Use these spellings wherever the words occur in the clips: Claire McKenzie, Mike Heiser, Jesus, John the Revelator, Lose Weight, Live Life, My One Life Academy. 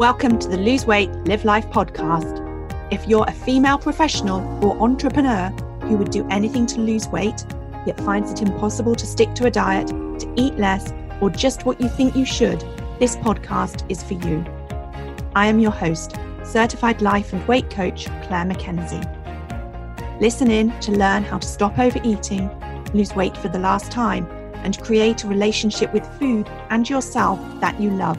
Welcome to the Lose Weight, Live Life podcast. If you're a female professional or entrepreneur who would do anything to lose weight, yet finds it impossible to stick to a diet, to eat less, or just what you think you should, this podcast is for you. I am your host, certified life and weight coach, Claire McKenzie. Listen in to learn how to stop overeating, lose weight for the last time, and create a relationship with food and yourself that you love,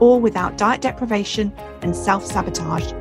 all without diet deprivation and self-sabotage.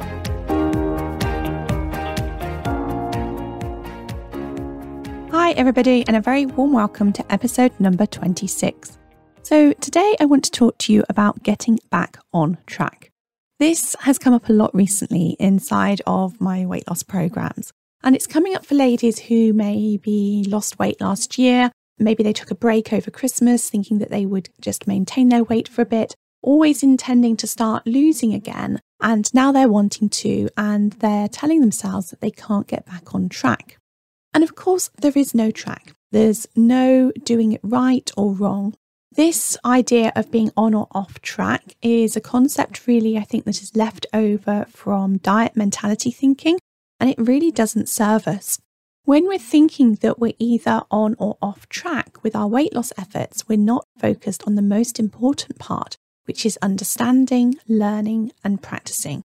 Hi everybody, and a very warm welcome to episode number 26. So today I want to talk to you about getting back on track. This has come up a lot recently inside of my weight loss programs, and it's coming up for ladies who maybe lost weight last year. Maybe they took a break over Christmas thinking that they would just maintain their weight for a bit, always intending to start losing again, and now they're wanting to, and they're telling themselves that they can't get back on track. And of course, there is no track. There's no doing it right or wrong. This idea of being on or off track is a concept really, I think, that is left over from diet mentality thinking, and it really doesn't serve us. When we're thinking that we're either on or off track with our weight loss efforts, we're not focused on the most important part, which is understanding, learning, and practicing.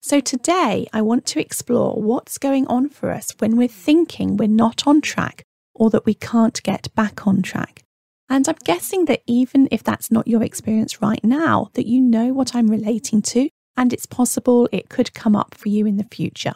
So today, I want to explore what's going on for us when we're thinking we're not on track or that we can't get back on track. And I'm guessing that even if that's not your experience right now, that you know what I'm relating to, and it's possible it could come up for you in the future.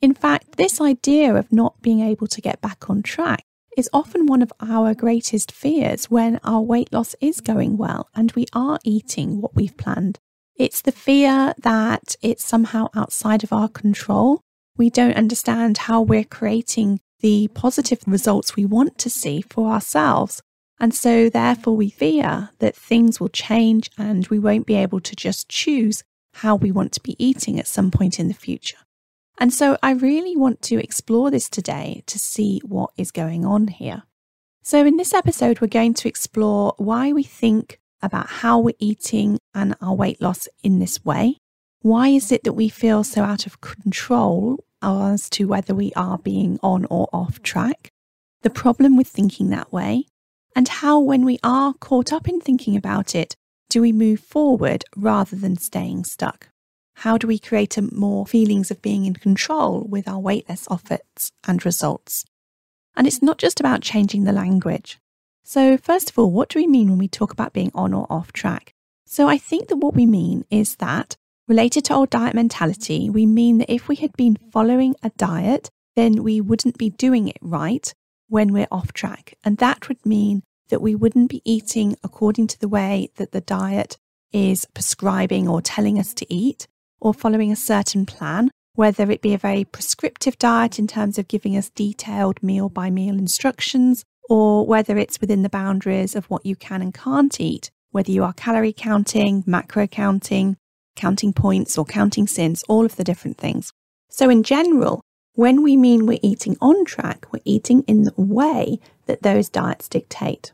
In fact, this idea of not being able to get back on track is often one of our greatest fears when our weight loss is going well and we are eating what we've planned. It's the fear that it's somehow outside of our control. We don't understand how we're creating the positive results we want to see for ourselves. And so therefore we fear that things will change and we won't be able to just choose how we want to be eating at some point in the future. And so I really want to explore this today to see what is going on here. So in this episode, we're going to explore why we think about how we're eating and our weight loss in this way. Why is it that we feel so out of control as to whether we are being on or off track? The problem with thinking that way, and how when we are caught up in thinking about it, do we move forward rather than staying stuck? How do we create more feelings of being in control with our weight loss efforts and results? And it's not just about changing the language. So first of all, what do we mean when we talk about being on or off track? So I think that what we mean is that, related to our diet mentality, we mean that if we had been following a diet, then we wouldn't be doing it right when we're off track. And that would mean that we wouldn't be eating according to the way that the diet is prescribing or telling us to eat, or following a certain plan, whether it be a very prescriptive diet in terms of giving us detailed meal-by-meal instructions, or whether it's within the boundaries of what you can and can't eat, whether you are calorie counting, macro counting, counting points or counting sins, all of the different things. So in general, when we mean we're eating on track, we're eating in the way that those diets dictate.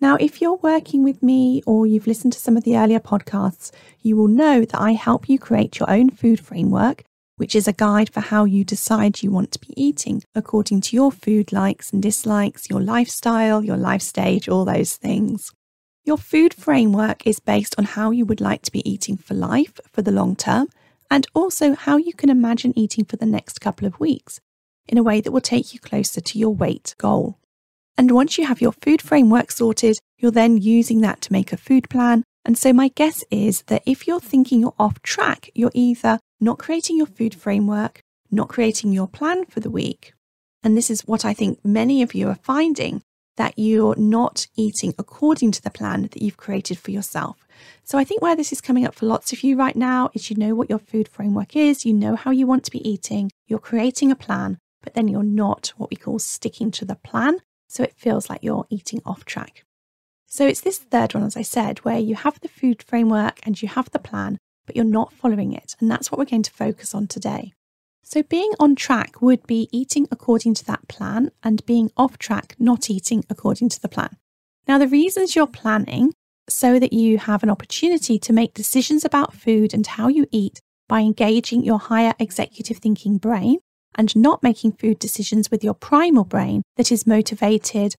Now, if you're working with me or you've listened to some of the earlier podcasts, you will know that I help you create your own food framework, which is a guide for how you decide you want to be eating according to your food likes and dislikes, your lifestyle, your life stage, all those things. Your food framework is based on how you would like to be eating for life, for the long term, and also how you can imagine eating for the next couple of weeks in a way that will take you closer to your weight goal. And once you have your food framework sorted, you're then using that to make a food plan. And so my guess is that if you're thinking you're off track, you're either not creating your food framework, not creating your plan for the week. And this is what I think many of you are finding, that you're not eating according to the plan that you've created for yourself. So I think where this is coming up for lots of you right now is you know what your food framework is, you know how you want to be eating, you're creating a plan, but then you're not what we call sticking to the plan. So it feels like you're eating off track. So it's this third one, as I said, where you have the food framework and you have the plan, but you're not following it. And that's what we're going to focus on today. So being on track would be eating according to that plan, and being off track, not eating according to the plan. Now, the reasons you're planning so that you have an opportunity to make decisions about food and how you eat by engaging your higher executive thinking brain and not making food decisions with your primal brain that is motivated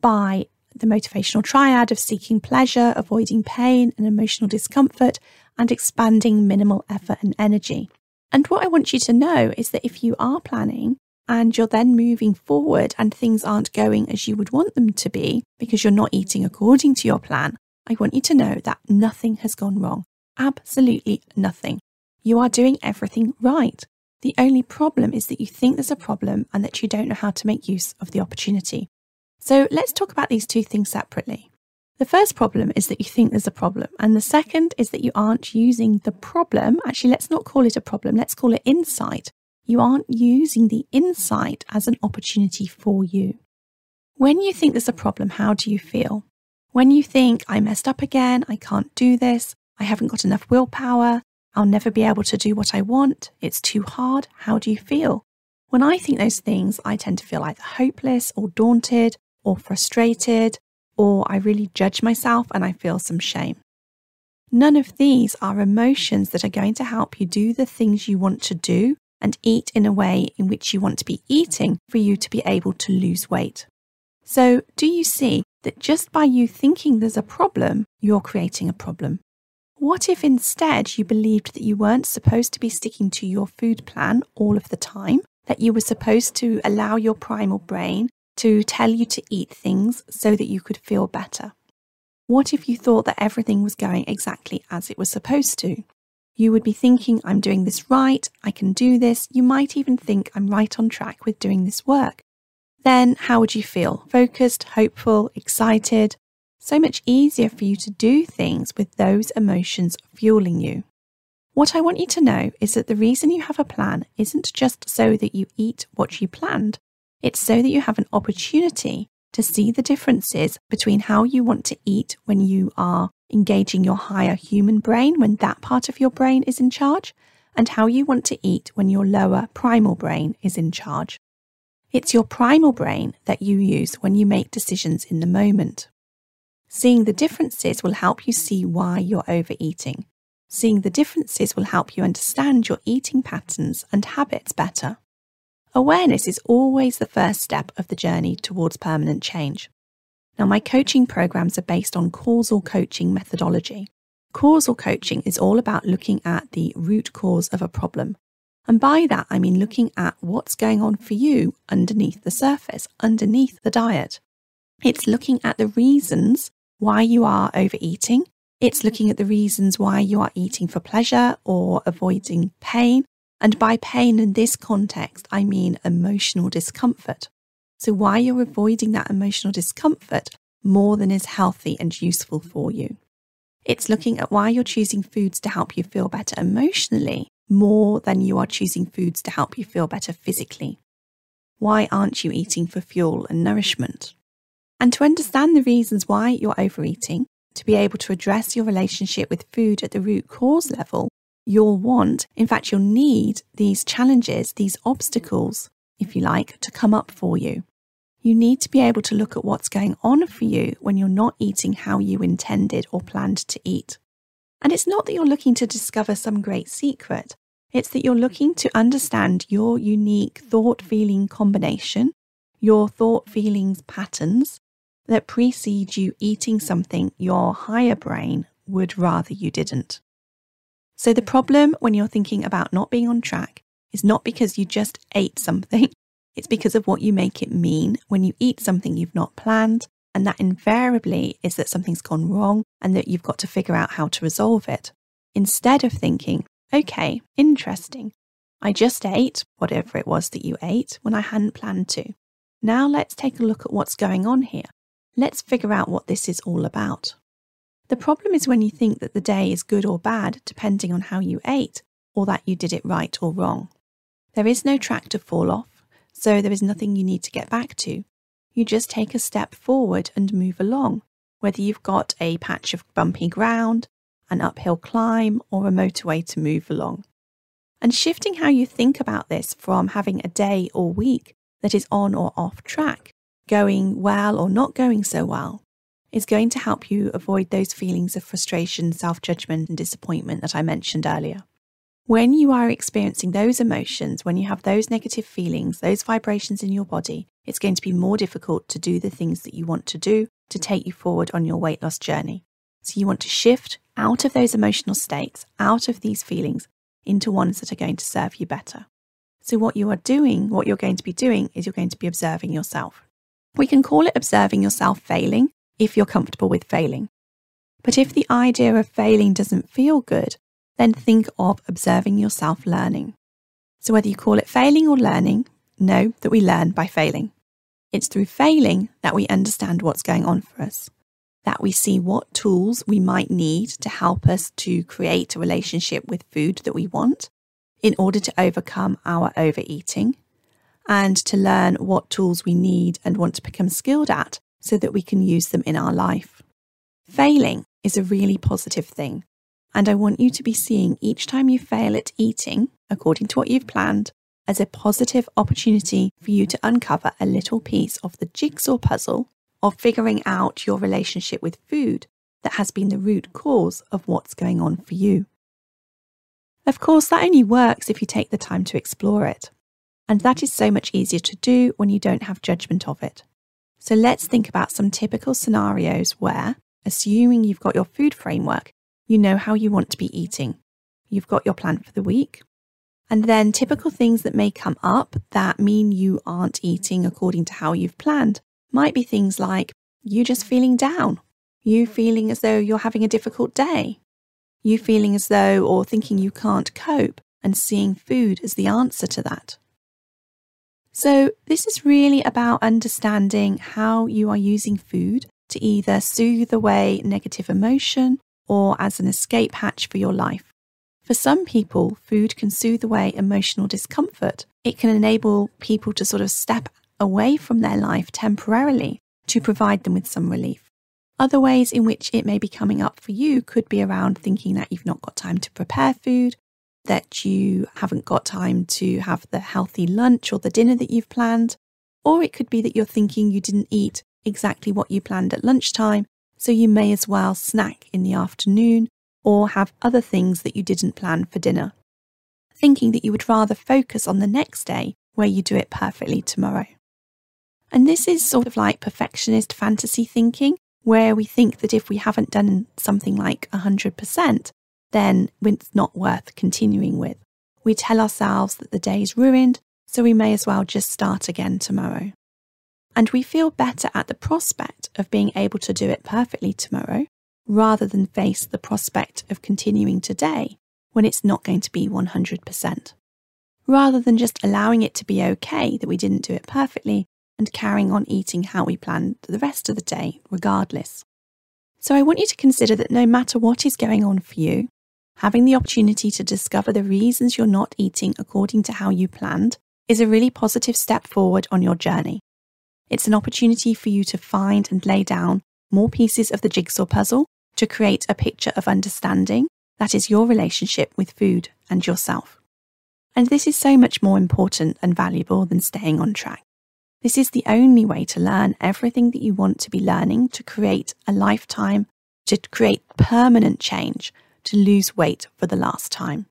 by the motivational triad of seeking pleasure, avoiding pain and emotional discomfort, and expanding minimal effort and energy. And what I want you to know is that if you are planning and you're then moving forward and things aren't going as you would want them to be because you're not eating according to your plan, I want you to know that nothing has gone wrong. Absolutely nothing. You are doing everything right. The only problem is that you think there's a problem and that you don't know how to make use of the opportunity. So let's talk about these two things separately. The first problem is that you think there's a problem. And the second is that you aren't using the problem. Actually, let's not call it a problem. Let's call it insight. You aren't using the insight as an opportunity for you. When you think there's a problem, how do you feel? When you think, I messed up again, I can't do this, I haven't got enough willpower, I'll never be able to do what I want, it's too hard, how do you feel? When I think those things, I tend to feel either hopeless or daunted or frustrated, or I really judge myself and I feel some shame. None of these are emotions that are going to help you do the things you want to do and eat in a way in which you want to be eating for you to be able to lose weight. So do you see that just by you thinking there's a problem, you're creating a problem? What if instead you believed that you weren't supposed to be sticking to your food plan all of the time, that you were supposed to allow your primal brain to tell you to eat things so that you could feel better? What if you thought that everything was going exactly as it was supposed to? You would be thinking, I'm doing this right, I can do this. You might even think, I'm right on track with doing this work. Then how would you feel? Focused, hopeful, excited. So much easier for you to do things with those emotions fueling you. What I want you to know is that the reason you have a plan isn't just so that you eat what you planned. It's so that you have an opportunity to see the differences between how you want to eat when you are engaging your higher human brain, when that part of your brain is in charge, and how you want to eat when your lower primal brain is in charge. It's your primal brain that you use when you make decisions in the moment. Seeing the differences will help you see why you're overeating. Seeing the differences will help you understand your eating patterns and habits better. Awareness is always the first step of the journey towards permanent change. Now, my coaching programs are based on causal coaching methodology. Causal coaching is all about looking at the root cause of a problem. And by that, I mean looking at what's going on for you underneath the surface, underneath the diet. It's looking at the reasons why you are overeating. It's looking at the reasons why you are eating for pleasure or avoiding pain. And by pain in this context, I mean emotional discomfort. So why you're avoiding that emotional discomfort more than is healthy and useful for you. It's looking at why you're choosing foods to help you feel better emotionally more than you are choosing foods to help you feel better physically. Why aren't you eating for fuel and nourishment? And to understand the reasons why you're overeating, to be able to address your relationship with food at the root cause level, you'll want, in fact, you'll need these challenges, these obstacles, if you like, to come up for you. You need to be able to look at what's going on for you when you're not eating how you intended or planned to eat. And it's not that you're looking to discover some great secret. It's that you're looking to understand your unique thought-feeling combination, your thought-feelings patterns that precede you eating something your higher brain would rather you didn't. So the problem when you're thinking about not being on track is not because you just ate something. It's because of what you make it mean when you eat something you've not planned. And that invariably is that something's gone wrong and that you've got to figure out how to resolve it. Instead of thinking, okay, interesting. I just ate whatever it was that you ate when I hadn't planned to. Now let's take a look at what's going on here. Let's figure out what this is all about. The problem is when you think that the day is good or bad depending on how you ate, or that you did it right or wrong. There is no track to fall off, so there is nothing you need to get back to. You just take a step forward and move along, whether you've got a patch of bumpy ground, an uphill climb, or a motorway to move along. And shifting how you think about this from having a day or week that is on or off track, going well or not going so well, is going to help you avoid those feelings of frustration, self-judgment, and disappointment that I mentioned earlier. When you are experiencing those emotions, when you have those negative feelings, those vibrations in your body, it's going to be more difficult to do the things that you want to do to take you forward on your weight loss journey. So you want to shift out of those emotional states, out of these feelings, into ones that are going to serve you better. So what you're going to be doing is you're going to be observing yourself. We can call it observing yourself failing if you're comfortable with failing. But if the idea of failing doesn't feel good, then think of observing yourself learning. So whether you call it failing or learning, know that we learn by failing. It's through failing that we understand what's going on for us, that we see what tools we might need to help us to create a relationship with food that we want in order to overcome our overeating, and to learn what tools we need and want to become skilled at so that we can use them in our life. Failing is a really positive thing. And I want you to be seeing each time you fail at eating, according to what you've planned, as a positive opportunity for you to uncover a little piece of the jigsaw puzzle of figuring out your relationship with food that has been the root cause of what's going on for you. Of course, that only works if you take the time to explore it. And that is so much easier to do when you don't have judgment of it. So let's think about some typical scenarios where, assuming you've got your food framework, you know how you want to be eating, you've got your plan for the week, and then typical things that may come up that mean you aren't eating according to how you've planned might be things like you just feeling down, you feeling as though you're having a difficult day, you feeling as though or thinking you can't cope and seeing food as the answer to that. So this is really about understanding how you are using food to either soothe away negative emotion or as an escape hatch for your life. For some people, food can soothe away emotional discomfort. It can enable people to sort of step away from their life temporarily to provide them with some relief. Other ways in which it may be coming up for you could be around thinking that you've not got time to prepare food, that you haven't got time to have the healthy lunch or the dinner that you've planned, or it could be that you're thinking you didn't eat exactly what you planned at lunchtime, so you may as well snack in the afternoon or have other things that you didn't plan for dinner, thinking that you would rather focus on the next day where you do it perfectly tomorrow. And this is sort of like perfectionist fantasy thinking, where we think that if we haven't done something like 100%, then it's not worth continuing with. We tell ourselves that the day's ruined, so we may as well just start again tomorrow. And we feel better at the prospect of being able to do it perfectly tomorrow rather than face the prospect of continuing today when it's not going to be 100%. Rather than just allowing it to be okay that we didn't do it perfectly and carrying on eating how we planned the rest of the day regardless. So I want you to consider that no matter what is going on for you, having the opportunity to discover the reasons you're not eating according to how you planned is a really positive step forward on your journey. It's an opportunity for you to find and lay down more pieces of the jigsaw puzzle to create a picture of understanding that is your relationship with food and yourself. And this is so much more important and valuable than staying on track. This is the only way to learn everything that you want to be learning, to create a lifetime, to create permanent change, to lose weight for the last time.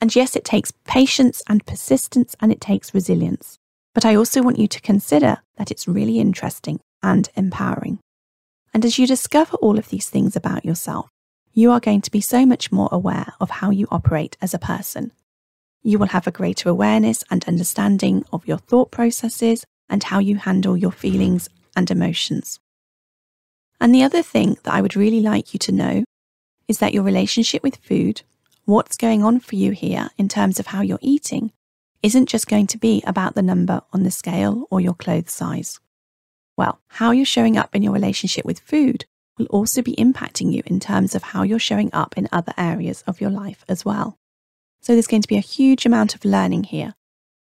And yes, it takes patience and persistence, and it takes resilience. But I also want you to consider that it's really interesting and empowering. And as you discover all of these things about yourself, you are going to be so much more aware of how you operate as a person. You will have a greater awareness and understanding of your thought processes and how you handle your feelings and emotions. And the other thing that I would really like you to know is that your relationship with food, what's going on for you here in terms of how you're eating, isn't just going to be about the number on the scale or your clothes size. Well, how you're showing up in your relationship with food will also be impacting you in terms of how you're showing up in other areas of your life as well. So there's going to be a huge amount of learning here.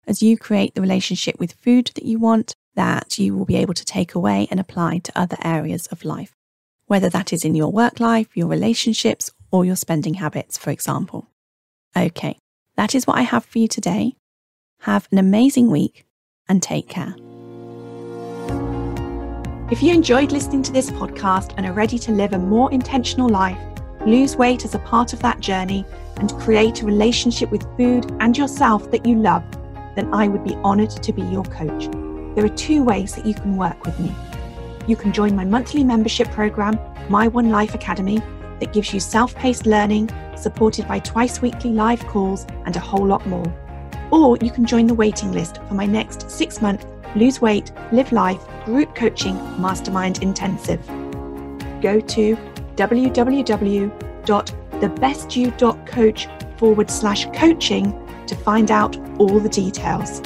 As you create the relationship with food that you want, that you will be able to take away and apply to other areas of life, whether that is in your work life, your relationships, or your spending habits, for example. Okay, that is what I have for you today. Have an amazing week and take care. If you enjoyed listening to this podcast and are ready to live a more intentional life, lose weight as a part of that journey, and create a relationship with food and yourself that you love, then I would be honoured to be your coach. There are two ways that you can work with me. You can join my monthly membership programme, My One Life Academy, that gives you self-paced learning, supported by twice-weekly live calls and a whole lot more. Or you can join the waiting list for my next 6-month Lose Weight, Live Life Group Coaching Mastermind Intensive. Go to www.thebestyou.coach/coaching to find out all the details.